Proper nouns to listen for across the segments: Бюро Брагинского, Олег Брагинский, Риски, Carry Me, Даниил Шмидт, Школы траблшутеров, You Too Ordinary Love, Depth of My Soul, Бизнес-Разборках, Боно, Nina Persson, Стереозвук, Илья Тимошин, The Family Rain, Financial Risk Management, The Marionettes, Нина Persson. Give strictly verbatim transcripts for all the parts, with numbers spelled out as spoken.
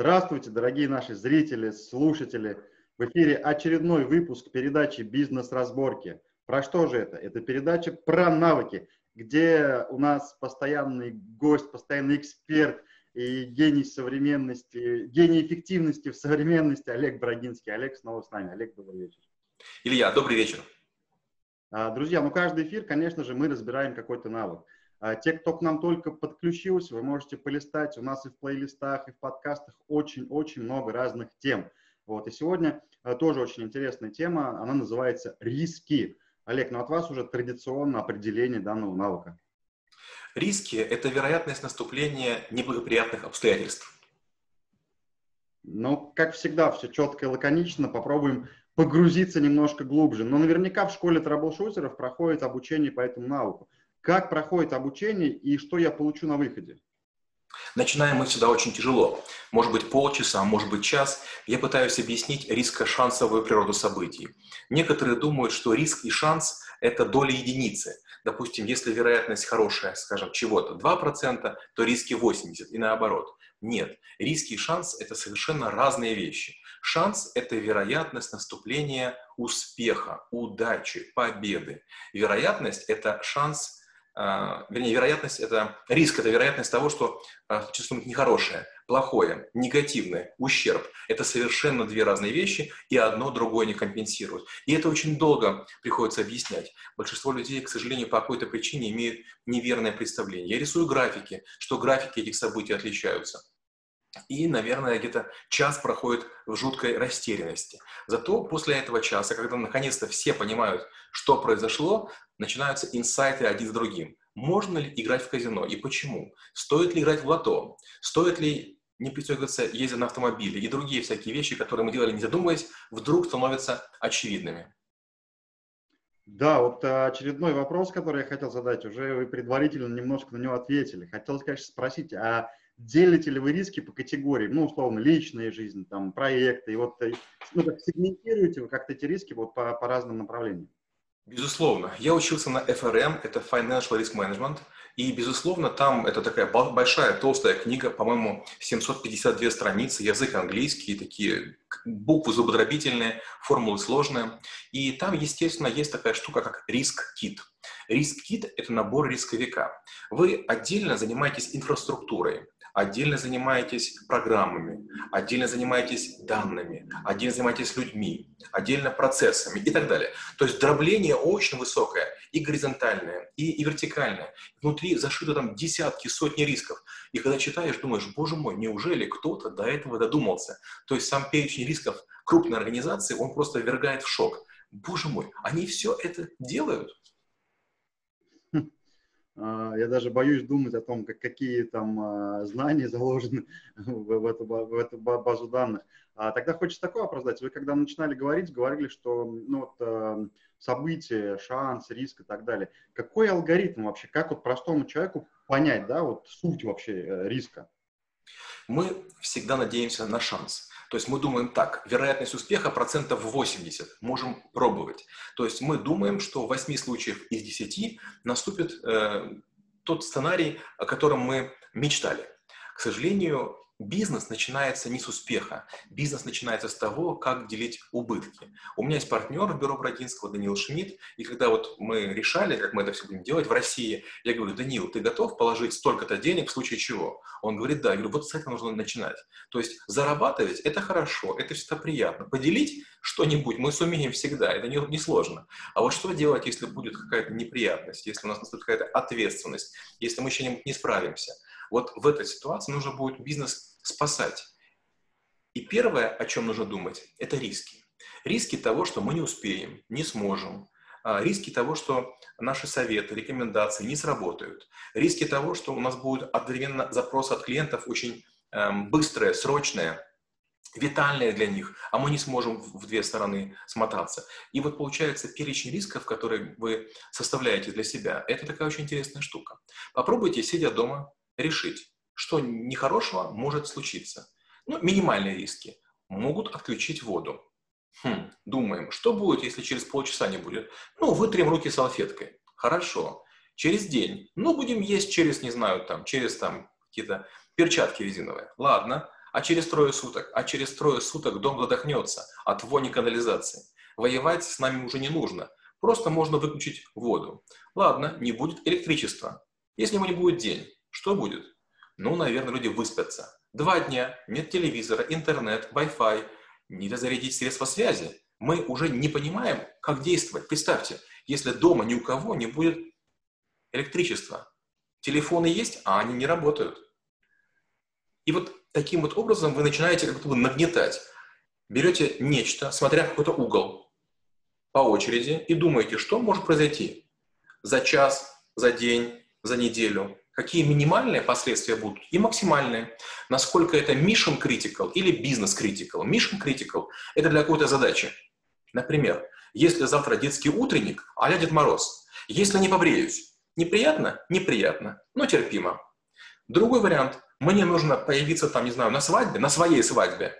Здравствуйте, дорогие наши зрители, слушатели. В эфире очередной выпуск передачи «Бизнес-Разборки». Про что же это? Это передача про навыки, где у нас постоянный гость, постоянный эксперт и гений современности, гений эффективности в современности Олег Брагинский. Олег снова с нами. Олег, добрый вечер. Илья, добрый вечер. Друзья, ну каждый эфир, конечно же, мы разбираем какой-то навык. Те, кто к нам только подключился, вы можете полистать. У нас и в плейлистах, и в подкастах очень-очень много разных тем. Вот. И сегодня тоже очень интересная тема. Она называется «Риски». Олег, ну от вас уже традиционно определение данного навыка. Риски – это вероятность наступления неблагоприятных обстоятельств. Ну, как всегда, все четко и лаконично. Попробуем погрузиться немножко глубже. Но наверняка в школе траблшутеров проходит обучение по этому навыку. Как проходит обучение и что я получу на выходе? Начинаем мы всегда очень тяжело. Может быть полчаса, может быть час. Я пытаюсь объяснить риско-шансовую природу событий. Некоторые думают, что риск и шанс – это доля единицы. Допустим, если вероятность хорошая, скажем, чего-то два процента, то риски восемьдесят процентов и наоборот. Нет, риски и шанс – это совершенно разные вещи. Шанс – это вероятность наступления успеха, удачи, победы. Вероятность – это шанс. Вернее, вероятность это риск, это вероятность того, что чувствуем нехорошее, плохое, негативное, ущерб. Это совершенно две разные вещи, и одно другое не компенсирует. И это очень долго приходится объяснять. Большинство людей, к сожалению, по какой-то причине имеют неверное представление. Я рисую графики, что графики этих событий отличаются. И, наверное, где-то час проходит в жуткой растерянности. Зато после этого часа, когда наконец-то все понимают, что произошло, начинаются инсайты один с другим. Можно ли играть в казино и почему? Стоит ли играть в лото? Стоит ли не пристегиваться, ездя на автомобиле? И другие всякие вещи, которые мы делали, не задумываясь, вдруг становятся очевидными. Да, вот очередной вопрос, который я хотел задать, уже вы предварительно немножко на него ответили. Хотелось, конечно, спросить, а делите ли вы риски по категориям, ну, условно, личная жизнь, там, проекты, и вот, ну, так сегментируете вы как-то эти риски вот по, по разным направлениям? Безусловно. Я учился на эф эр эм, это Financial Risk Management, и, безусловно, там это такая большая, толстая книга, по-моему, семьсот пятьдесят две страницы, язык английский, такие буквы зубодробительные, формулы сложные, и там, естественно, есть такая штука, как риск-кит. Риск-кит – это набор рисковика. Вы отдельно занимаетесь инфраструктурой, отдельно занимаетесь программами, отдельно занимаетесь данными, отдельно занимаетесь людьми, отдельно процессами и так далее. То есть дробление очень высокое, и горизонтальное, и, и вертикальное. Внутри зашито там десятки, сотни рисков. И когда читаешь, думаешь, боже мой, неужели кто-то до этого додумался? То есть сам перечень рисков крупной организации, он просто ввергает в шок. Боже мой, они все это делают? Я даже боюсь думать о том, какие там знания заложены в эту, в эту базу данных. Тогда хочется такой вопрос задать. Вы когда начинали говорить, говорили, что ну, вот, события, шанс, риск и так далее. Какой алгоритм вообще? Как вот простому человеку понять, да, вот суть вообще риска? Мы всегда надеемся на шанс. То есть мы думаем так, вероятность успеха процентов восемьдесят, можем пробовать. То есть мы думаем, что в восьми случаях из десяти наступит э, тот сценарий, о котором мы мечтали. К сожалению, бизнес начинается не с успеха. Бизнес начинается с того, как делить убытки. У меня есть партнер в Бюро Брагинского, Даниил Шмидт. И когда вот мы решали, как мы это все будем делать в России, я говорю, Даниил, ты готов положить столько-то денег в случае чего? Он говорит, да. Я говорю, вот с этого нужно начинать. То есть зарабатывать – это хорошо, это всегда приятно. Поделить что-нибудь мы сумеем всегда, это несложно. А вот что делать, если будет какая-то неприятность, если у нас наступит какая-то ответственность, если мы с чем-нибудь не справимся? Вот в этой ситуации нужно будет бизнес спасать. И первое, о чем нужно думать, это риски. Риски того, что мы не успеем, не сможем. Риски того, что наши советы, рекомендации не сработают. Риски того, что у нас будут одновременно запросы от клиентов очень эм, быстрые, срочные, витальные для них, а мы не сможем в две стороны смотаться. И вот получается перечень рисков, которые вы составляете для себя, это такая очень интересная штука. Попробуйте, сидя дома, решить, что нехорошего может случиться. Ну, минимальные риски. Могут отключить воду. Хм, думаем, что будет, если через полчаса не будет? Ну, вытрем руки салфеткой. Хорошо. Через день. Ну, будем есть через, не знаю, там, через там какие-то перчатки резиновые. Ладно. А А через трое суток, а через трое суток дом задохнется от вони канализации. Воевать с нами уже не нужно. Просто можно выключить воду. Ладно, не будет электричества. Если ему не будет день, что будет? Ну, наверное, люди выспятся. Два дня, нет телевизора, интернет, Wi-Fi. Нельзя зарядить средства связи. Мы уже не понимаем, как действовать. Представьте, если дома ни у кого не будет электричества. Телефоны есть, а они не работают. И вот таким вот образом вы начинаете как будто бы нагнетать. Берете нечто, смотря какой-то угол, по очереди, и думаете, что может произойти за час, за день, за неделю. Какие минимальные последствия будут и максимальные. Насколько это mission critical или business critical. Mission critical – это для какой-то задачи. Например, если завтра детский утренник, а-ля Дед Мороз. Если не побреюсь. Неприятно? Неприятно, но терпимо. Другой вариант. Мне нужно появиться там, не знаю, на свадьбе, на своей свадьбе.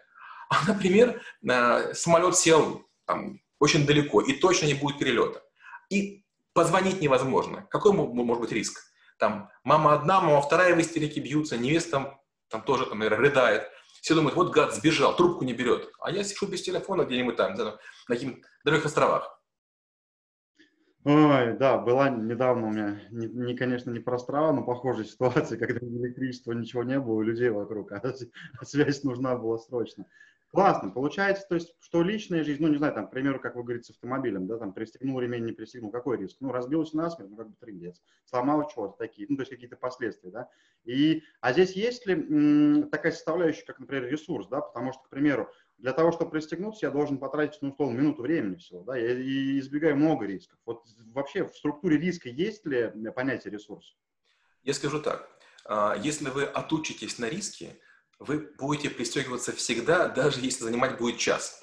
А, например, самолет сел там, очень далеко и точно не будет перелета. И позвонить невозможно. Какой может быть риск? Там мама одна, мама вторая в истерике бьются, невеста там, там тоже, там, наверное, рыдает. Все думают, вот гад сбежал, трубку не берет. А я сижу без телефона где-нибудь там, на каких-то далеких островах. Ой, да, была недавно у меня, не, не, конечно, не про страва, но похожая ситуация, когда электричества ничего не было, людей вокруг, а связь нужна была срочно. Классно, получается, то есть, что личная жизнь, ну, не знаю, там, к примеру, как вы говорите, с автомобилем, да, там, пристегнул ремень, не пристегнул, какой риск? Ну, разбился насмерть, ну, как бы трындец, сломал чего-то, такие, ну, то есть, какие-то последствия, да. И, а здесь есть ли м, такая составляющая, как, например, ресурс, да, потому что, к примеру, для того, чтобы пристегнуться, я должен потратить, ну, условно, минуту времени всего, да, и избегаю много рисков. Вот вообще в структуре риска есть ли понятие ресурс? Я скажу так, если вы отучитесь на риски, вы будете пристегиваться всегда, даже если занимать будет час.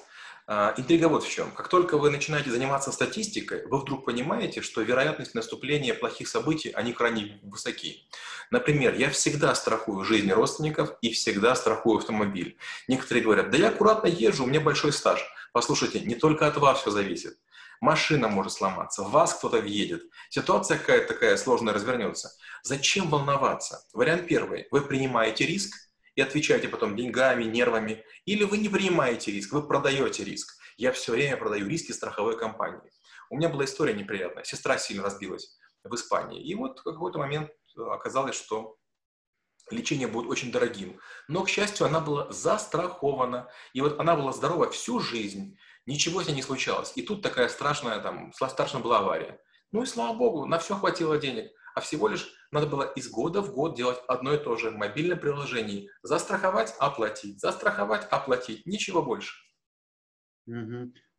Интрига вот в чем. Как только вы начинаете заниматься статистикой, вы вдруг понимаете, что вероятность наступления плохих событий, они крайне высоки. Например, я всегда страхую жизнь родственников и всегда страхую автомобиль. Некоторые говорят, да я аккуратно езжу, у меня большой стаж. Послушайте, не только от вас все зависит. Машина может сломаться, в вас кто-то въедет. Ситуация какая-то такая сложная развернется. Зачем волноваться? Вариант первый. Вы принимаете риск, и отвечаете потом деньгами, нервами. Или вы не принимаете риск, вы продаете риск. Я все время продаю риски страховой компании. У меня была история неприятная. Сестра сильно разбилась в Испании. И вот в какой-то момент оказалось, что лечение будет очень дорогим. Но, к счастью, она была застрахована. И вот она была здорова всю жизнь. Ничего с ней не случалось. И тут такая страшная, там, страшная была авария. Ну и слава богу, на все хватило денег. А всего лишь надо было из года в год делать одно и то же в мобильном приложении. Застраховать, оплатить, застраховать, оплатить. Ничего больше. Угу.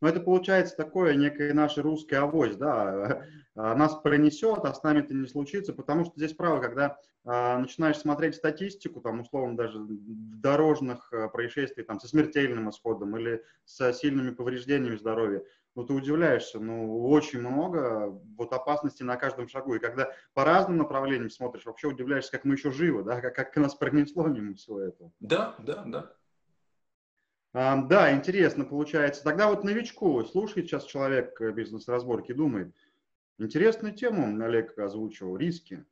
Ну, это получается такое некое наше русское авось, да. Нас пронесет, а с нами это не случится, потому что здесь право, когда э, начинаешь смотреть статистику, там, условно, даже дорожных э, происшествий там, со смертельным исходом или со сильными повреждениями здоровья, ну, ты удивляешься, ну, очень много вот опасностей на каждом шагу. И когда по разным направлениям смотришь, вообще удивляешься, как мы еще живы, да, как, как нас пронесло мимо всего этого. Да, да, да. А, да, интересно получается. Тогда вот новичку, слушает сейчас человек бизнес-разборки, думает, интересную тему Олег озвучивал, риски.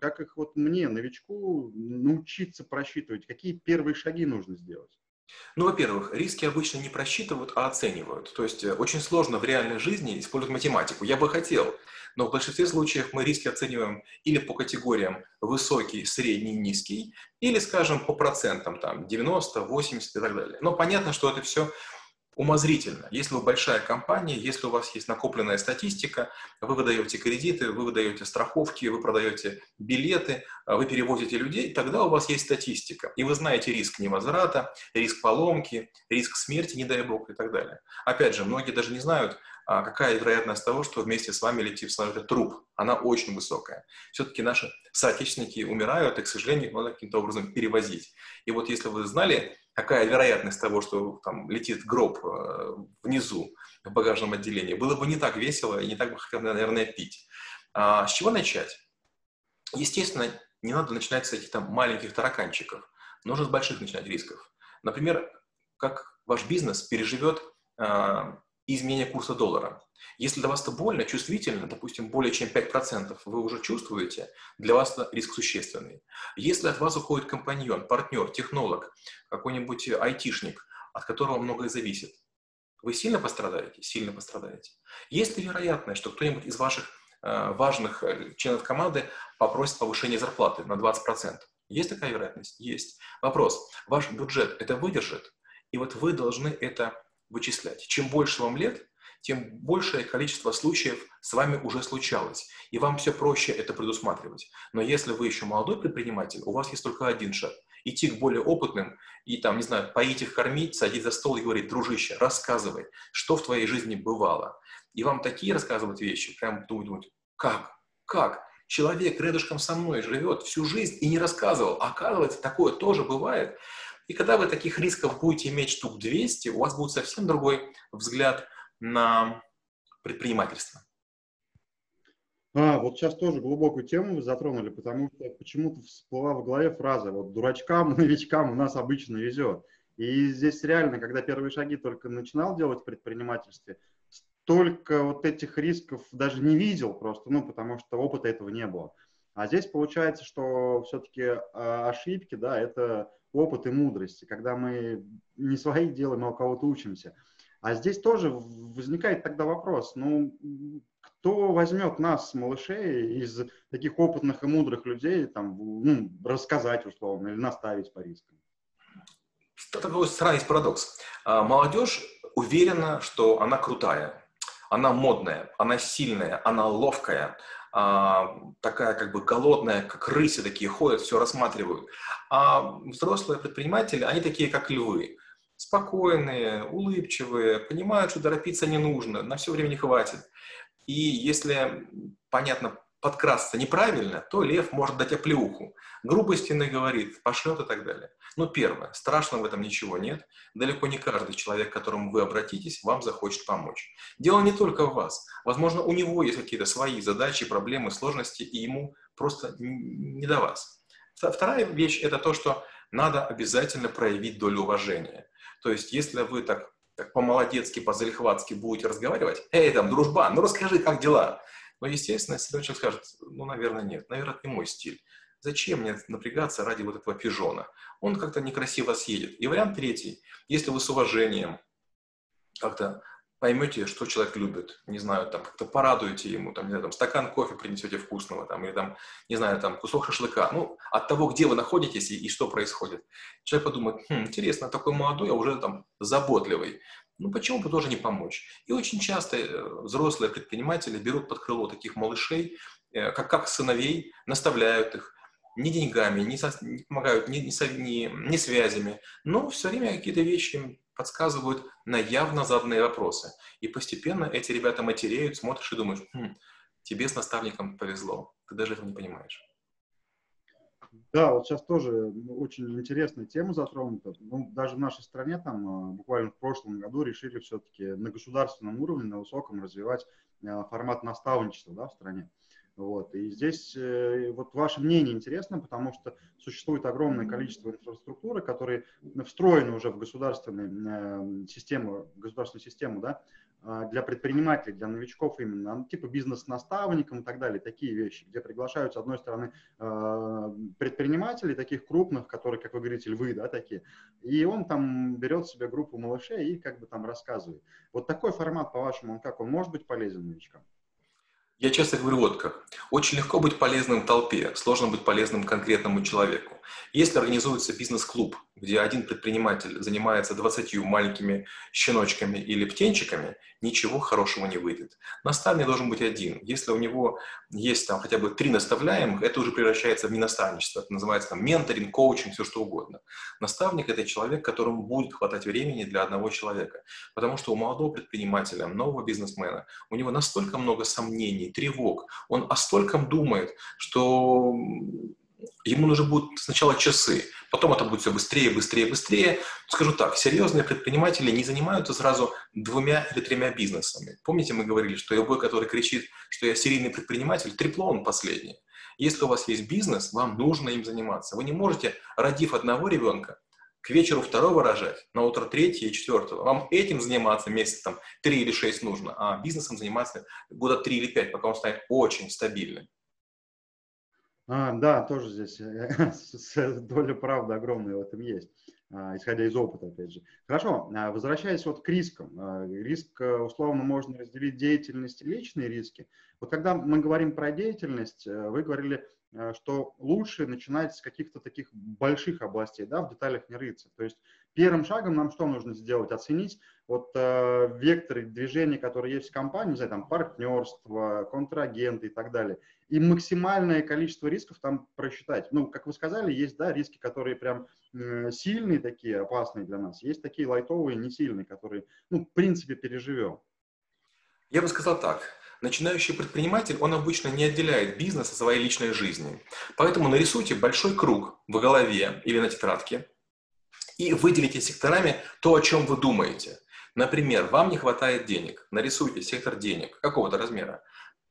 Как их вот мне, новичку, научиться просчитывать? Какие первые шаги нужно сделать? Ну, во-первых, риски обычно не просчитывают, а оценивают. То есть очень сложно в реальной жизни использовать математику. Я бы хотел, но в большинстве случаев мы риски оцениваем или по категориям высокий, средний, низкий, или, скажем, по процентам, там, девяносто, восемьдесят и так далее. Но понятно, что это все умозрительно. Если вы большая компания, если у вас есть накопленная статистика, вы выдаете кредиты, вы выдаете страховки, вы продаете билеты, вы перевозите людей, тогда у вас есть статистика. И вы знаете риск невозврата, риск поломки, риск смерти, не дай бог, и так далее. Опять же, многие даже не знают, какая вероятность того, что вместе с вами летит в самолете труп. Она очень высокая. Все-таки наши соотечественники умирают, и, к сожалению, надо каким-то образом перевозить. И вот если вы знали, какая вероятность того, что там летит гроб внизу в багажном отделении, было бы не так весело и не так бы хотел, наверное, пить. А с чего начать? Естественно, не надо начинать с каких-то маленьких тараканчиков. Нужно с больших начинать рисков. Например, как ваш бизнес переживет а, изменение курса доллара. Если для вас это больно, чувствительно, допустим, более чем пять процентов вы уже чувствуете, для вас это риск существенный. Если от вас уходит компаньон, партнер, технолог, какой-нибудь айтишник, от которого многое зависит, вы сильно пострадаете? Сильно пострадаете. Есть ли вероятность, что кто-нибудь из ваших э, важных членов команды попросит повышение зарплаты на двадцать процентов? Есть такая вероятность? Есть. Вопрос. Ваш бюджет это выдержит, и вот вы должны это вычислять. Чем больше вам лет, тем большее количество случаев с вами уже случалось, и вам все проще это предусматривать. Но если вы еще молодой предприниматель, у вас есть только один шаг. Идти к более опытным и, там, не знаю, поить их, кормить, садить за стол и говорить: дружище, рассказывай, что в твоей жизни бывало. И вам такие рассказывают вещи, прям думать, как, как? Человек рядышком со мной живет всю жизнь и не рассказывал. Оказывается, такое тоже бывает. И когда вы таких рисков будете иметь штук двести, у вас будет совсем другой взгляд на предпринимательство. А, вот сейчас тоже глубокую тему вы затронули, потому что почему-то всплыла в голове фраза: вот дурачкам, новичкам у нас обычно везет. И здесь реально, когда первые шаги только начинал делать в предпринимательстве, столько вот этих рисков даже не видел просто, ну, потому что опыта этого не было. А здесь получается, что все-таки ошибки, да, это опыт и мудрость, когда мы не свои делаем, а у кого-то учимся. А здесь тоже возникает тогда вопрос, ну, кто возьмет нас, малышей, из таких опытных и мудрых людей, там, ну, рассказать условно или наставить по рискам? Такой странный парадокс. Молодежь уверена, что она крутая, она модная, она сильная, она ловкая, такая как бы голодная, как рыси такие ходят, все рассматривают. А взрослые предприниматели, они такие как львы. Спокойные, улыбчивые, понимают, что торопиться не нужно, на все время не хватит. И если, понятно, подкрасться неправильно, то лев может дать оплеуху. Грубости наговорит, пошлет и так далее. Но первое, страшного в этом ничего нет. Далеко не каждый человек, к которому вы обратитесь, вам захочет помочь. Дело не только в вас. Возможно, у него есть какие-то свои задачи, проблемы, сложности, и ему просто не до вас. Вторая вещь – это то, что надо обязательно проявить долю уважения. То есть, если вы так, так по-молодецки, по-залихватски будете разговаривать: «Эй, там, дружба, ну расскажи, как дела?» Но, естественно, если человек скажет: ну, наверное, нет, наверное, это не мой стиль. Зачем мне напрягаться ради вот этого пижона? Он как-то некрасиво съедет. И вариант третий. Если вы с уважением как-то поймете, что человек любит, не знаю, там, как-то порадуете ему, там, не знаю, там, стакан кофе принесете вкусного, там, или, там, не знаю, там, кусок шашлыка, ну, от того, где вы находитесь и, и что происходит. Человек подумает: хм, интересно, такой молодой, а уже, там, заботливый, ну, почему бы тоже не помочь? И очень часто взрослые предприниматели берут под крыло таких малышей, как, как сыновей, наставляют их, ни деньгами, не, со, не помогают, ни, ни, ни связями, но все время какие-то вещи подсказывают на явно заданные вопросы. И постепенно эти ребята матереют, смотришь и думаешь: хм, тебе с наставником повезло, ты даже этого не понимаешь. Да, вот сейчас тоже очень интересная тема затронута. Ну, даже в нашей стране там буквально в прошлом году решили все-таки на государственном уровне, на высоком развивать формат наставничества, да, в стране. Вот. И здесь вот ваше мнение интересно, потому что существует огромное количество инфраструктуры, которые встроены уже в государственную систему, государственную систему, да, для предпринимателей, для новичков именно, типа бизнес-наставником и так далее, такие вещи, где приглашают, с одной стороны, предпринимателей, таких крупных, которые, как вы говорите, львы, да, такие, и он там берет себе группу малышей и как бы там рассказывает. Вот такой формат, по-вашему, он как? Он может быть полезен новичкам? Я часто говорю вот как. Очень легко быть полезным в толпе, сложно быть полезным конкретному человеку. Если организуется бизнес-клуб, где один предприниматель занимается двадцатью маленькими щеночками или птенчиками, ничего хорошего не выйдет. Наставник должен быть один. Если у него есть там хотя бы три наставляемых, это уже превращается в ненаставничество. Это называется там менторинг, коучинг, все что угодно. Наставник – это человек, которому будет хватать времени для одного человека. Потому что у молодого предпринимателя, нового бизнесмена, у него настолько много сомнений, тревог. Он о стольком думает, что ему нужно будет сначала часы, потом это будет все быстрее, быстрее, быстрее. Скажу так, серьезные предприниматели не занимаются сразу двумя или тремя бизнесами. Помните, мы говорили, что любой, который кричит, что я серийный предприниматель, трепло он последний. Если у вас есть бизнес, вам нужно им заниматься. Вы не можете, родив одного ребенка, к вечеру второго рожать, на утро третьего и четвертого. Вам этим заниматься месяц там, три или шесть нужно, а бизнесом заниматься года три или пять, пока он станет очень стабильным. А, да, тоже здесь доля правды огромная в этом есть, исходя из опыта, опять же. Хорошо, возвращаясь вот к рискам. Риск, условно, можно разделить деятельность и личные риски. Вот когда мы говорим про деятельность, вы говорили, что лучше начинать с каких-то таких больших областей, да, в деталях не рыться. То есть первым шагом нам что нужно сделать? Оценить вот э, векторы движения, которые есть в компании, не знаю, там партнерство, контрагенты и так далее. И максимальное количество рисков там просчитать. Ну, как вы сказали, есть, да, риски, которые прям э, сильные такие, опасные для нас. Есть такие лайтовые, не сильные, которые, ну, в принципе, переживем. Я бы сказал так. Начинающий предприниматель, он обычно не отделяет бизнес от своей личной жизни. Поэтому нарисуйте большой круг в голове или на тетрадке и выделите секторами то, о чем вы думаете. Например, вам не хватает денег. Нарисуйте сектор денег какого-то размера.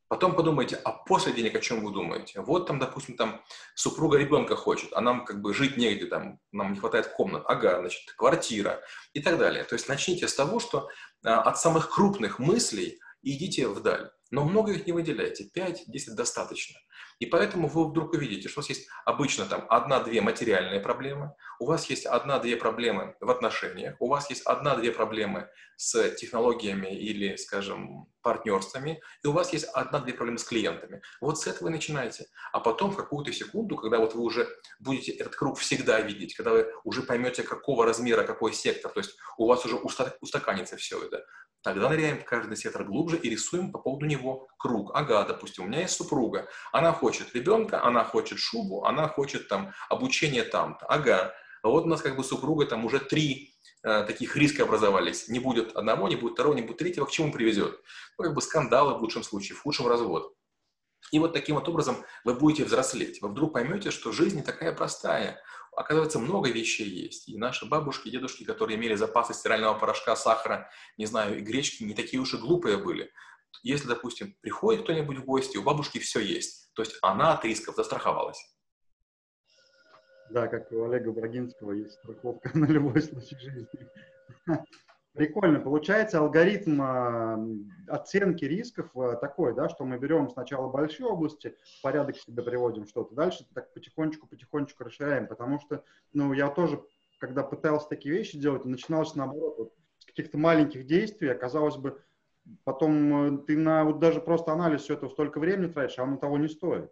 Потом подумайте, а после денег о чем вы думаете? Вот там, допустим, там супруга ребенка хочет, а нам как бы жить негде, там, нам не хватает комнат, ага, значит, квартира и так далее. То есть начните с того, что а, от самых крупных мыслей идите вдаль. Но много их не выделяйте, пять-десять достаточно. И поэтому вы вдруг увидите, что у вас есть обычно там одна-две материальные проблемы, у вас есть одна-две проблемы в отношениях, у вас есть одна-две проблемы с технологиями или, скажем, партнерствами, и у вас есть одна-две проблемы с клиентами. Вот с этого вы начинаете. А потом в какую-то секунду, когда вот вы уже будете этот круг всегда видеть, когда вы уже поймете, какого размера, какой сектор, то есть у вас уже устаканится все это, тогда ныряем в каждый сектор глубже и рисуем по поводу него круг. Ага, допустим, у меня есть супруга, она хочет ребенка, она хочет шубу, она хочет там обучение там-то. Ага, вот у нас как бы супруга там уже три э, таких риска образовались. Не будет одного, не будет второго, не будет третьего. К чему приведет? Ну, как бы скандалы в лучшем случае, в худшем развод. И вот таким вот образом вы будете взрослеть. Вы вдруг поймете, что жизнь не такая простая. Оказывается, много вещей есть. И наши бабушки, дедушки, которые имели запасы стирального порошка, сахара, не знаю, и гречки, не такие уж и глупые были. Если, допустим, приходит кто-нибудь в гости, у бабушки все есть. То есть она от рисков застраховалась. Да, как у Олега Брагинского есть страховка на любой случай жизни. Прикольно. Получается, алгоритм оценки рисков такой, да, что мы берем сначала большие области, в порядок себе приводим что-то, дальше так потихонечку-потихонечку расширяем, потому что, ну, я тоже, когда пытался такие вещи делать, начиналось наоборот, вот, с каких-то маленьких действий, оказалось бы, потом ты на вот даже просто анализ все этого столько времени тратишь, а оно того не стоит.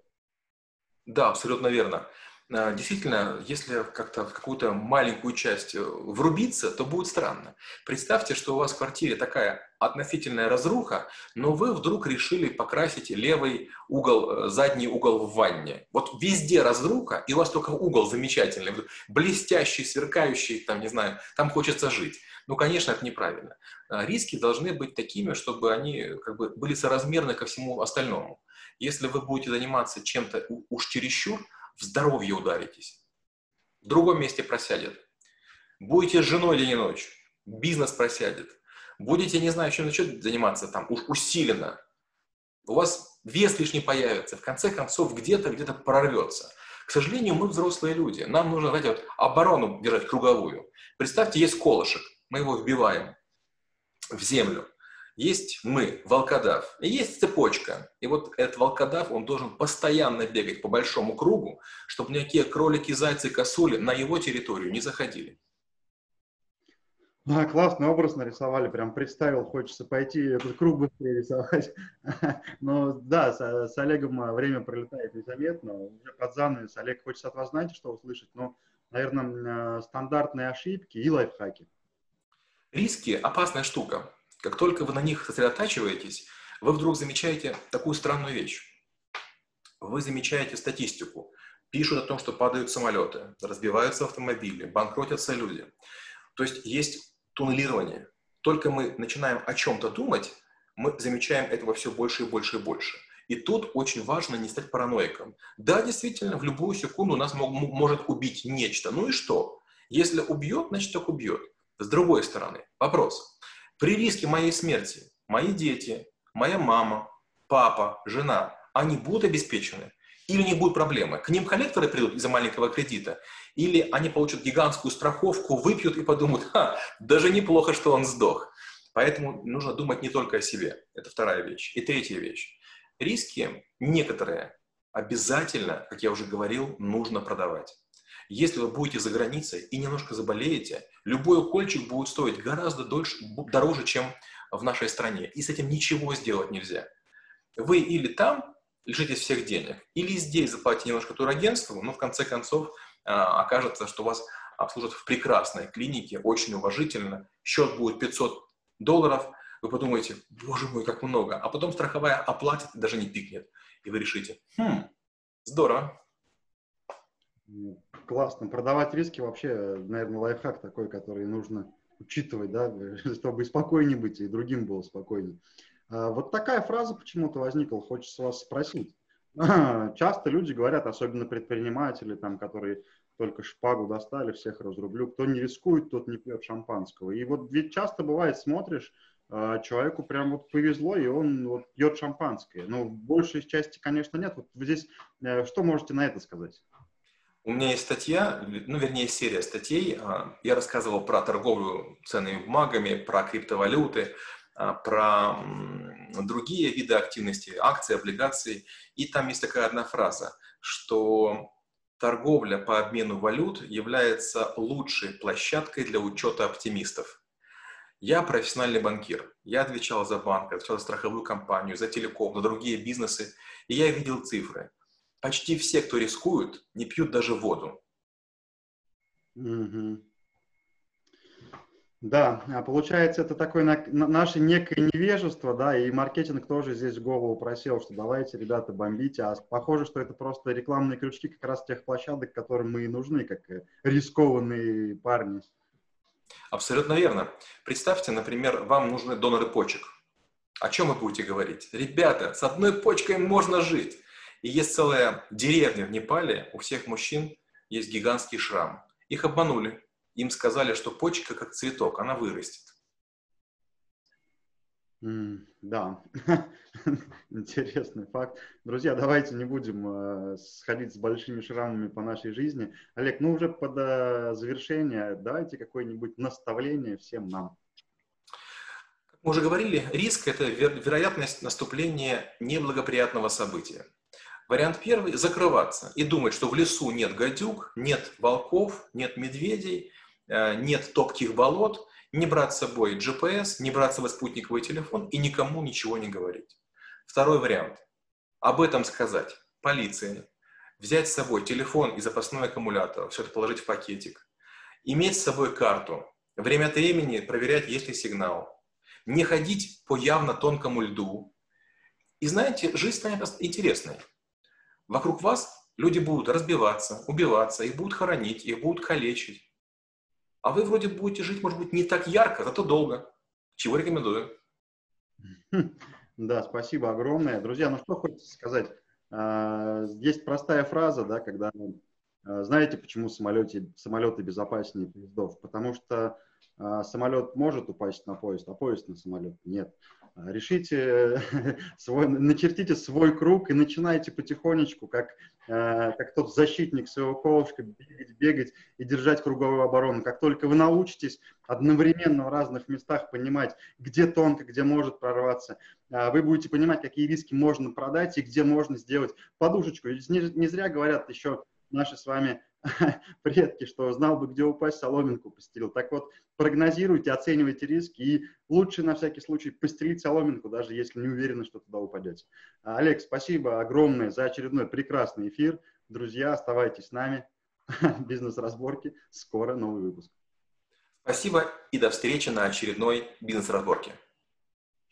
Да, абсолютно верно. Действительно, если как-то в какую-то маленькую часть врубиться, то будет странно. Представьте, что у вас в квартире такая относительная разруха, но вы вдруг решили покрасить левый угол, задний угол в ванне. Вот везде разруха, и у вас только угол замечательный, блестящий, сверкающий, там, не знаю, там хочется жить. Ну, конечно, это неправильно. Риски должны быть такими, чтобы они как бы были соразмерны ко всему остальному. Если вы будете заниматься чем-то уж чересчур, в здоровье ударитесь, в другом месте просядет, будете с женой день и ночь, бизнес просядет, будете, не знаю, чем начать заниматься там уж усиленно, у вас вес лишний появится, в конце концов где-то, где-то прорвется. К сожалению, мы взрослые люди, нам нужно, знаете, вот оборону держать круговую. Представьте, есть колышек, мы его вбиваем в землю. Есть мы, волкодав, и есть цепочка. И вот этот волкодав, он должен постоянно бегать по большому кругу, чтобы никакие кролики, зайцы, косули на его территорию не заходили. Да, классный образ нарисовали, прям представил, хочется пойти этот круг быстрее рисовать. Но да, с, с Олегом время пролетает незаметно, уже под занавес. Олег, хочется от вас, знаете, что услышать? Ну, наверное, стандартные ошибки и лайфхаки. Риски – опасная штука. Как только вы на них сосредотачиваетесь, вы вдруг замечаете такую странную вещь. Вы замечаете статистику. Пишут о том, что падают самолеты, разбиваются автомобили, банкротятся люди. То есть есть туннелирование. Только мы начинаем о чем-то думать, мы замечаем этого все больше и больше и больше. И тут очень важно не стать параноиком. Да, действительно, в любую секунду нас может убить нечто. Ну и что? Если убьет, значит так убьет. С другой стороны, вопрос. При риске моей смерти мои дети, моя мама, папа, жена, они будут обеспечены? Или у них будут проблемы. К ним коллекторы придут из-за маленького кредита, или они получат гигантскую страховку, выпьют и подумают, ха, даже неплохо, что он сдох. Поэтому нужно думать не только о себе. Это вторая вещь. И третья вещь. Риски некоторые обязательно, как я уже говорил, нужно продавать. Если вы будете за границей и немножко заболеете, любой укольчик будет стоить гораздо дольше, дороже, чем в нашей стране. И с этим ничего сделать нельзя. Вы или там лишитесь всех денег, или здесь заплатите немножко турагентству, но в конце концов а, окажется, что вас обслужат в прекрасной клинике, очень уважительно, счет будет пятьсот долларов, вы подумаете, боже мой, как много, а потом страховая оплатит, даже не пикнет, и вы решите, хм, здорово. Классно. Продавать риски вообще, наверное, лайфхак такой, который нужно учитывать, да, чтобы и спокойнее быть, и другим было спокойнее. Вот такая фраза почему-то возникла, хочется вас спросить. Часто люди говорят, особенно предприниматели, там, которые только шпагу достали, всех разрублю, кто не рискует, тот не пьет шампанского. И вот ведь часто бывает, смотришь, человеку прям вот повезло, и он вот пьет шампанское. Но в большей части, конечно, нет. Вот здесь что можете на это сказать? У меня есть статья, ну, вернее, серия статей. Я рассказывал про торговлю ценными бумагами, про криптовалюты, про другие виды активности, акции, облигации. И там есть такая одна фраза, что торговля по обмену валют является лучшей площадкой для учета оптимистов. Я профессиональный банкир. Я отвечал за банк, отвечал за страховую компанию, за телеком, за другие бизнесы. И я видел цифры. Почти все, кто рискует, не пьют даже воду. Mm-hmm. Да, получается, это такое наше некое невежество, да, и маркетинг тоже здесь в голову просел, что давайте, ребята, бомбите, а похоже, что это просто рекламные крючки как раз тех площадок, которым мы и нужны, как рискованные парни. Абсолютно верно. Представьте, например, вам нужны доноры почек. О чем вы будете говорить? Ребята, с одной почкой можно жить. И есть целая деревня в Непале, у всех мужчин есть гигантский шрам. Их обманули. Им сказали, что почка как цветок, она вырастет. Mm, да, интересный факт. Друзья, давайте не будем э, сходить с большими шрамами по нашей жизни. Олег, ну уже под э, завершение давайте какое-нибудь наставление всем нам. Как мы уже говорили, риск – это веро- вероятность наступления неблагоприятного события. Вариант первый – закрываться и думать, что в лесу нет гадюк, нет волков, нет медведей, нет топких болот, не брать с собой джи пи эс, не брать с собой спутниковый телефон и никому ничего не говорить. Второй вариант. Об этом сказать полиции, взять с собой телефон и запасной аккумулятор, все это положить в пакетик, иметь с собой карту, время от времени проверять, есть ли сигнал, не ходить по явно тонкому льду. И знаете, жизнь станет интересной. Вокруг вас люди будут разбиваться, убиваться, их будут хоронить, их будут калечить. А вы вроде будете жить, может быть, не так ярко, зато долго. Чего рекомендую. Да, спасибо огромное. Друзья, ну что хочется сказать. Здесь простая фраза, да, когда... Знаете, почему самолеты, самолеты безопаснее поездов? Потому что самолет может упасть на поезд, а поезд на самолет нет. Решите, свой, начертите свой круг и начинайте потихонечку, как, э, как тот защитник своего колышка, бегать, бегать и держать круговую оборону. Как только вы научитесь одновременно в разных местах понимать, где тонко, где может прорваться, э, вы будете понимать, какие риски можно продать и где можно сделать подушечку. Не, не зря говорят еще наши с вами предки, что знал бы, где упасть, соломинку постелил. Так вот, прогнозируйте, оценивайте риски и лучше на всякий случай постелить соломинку, даже если не уверены, что туда упадете. Олег, спасибо огромное за очередной прекрасный эфир. Друзья, оставайтесь с нами. Бизнес-разборки. Скоро новый выпуск. Спасибо и до встречи на очередной бизнес-разборке.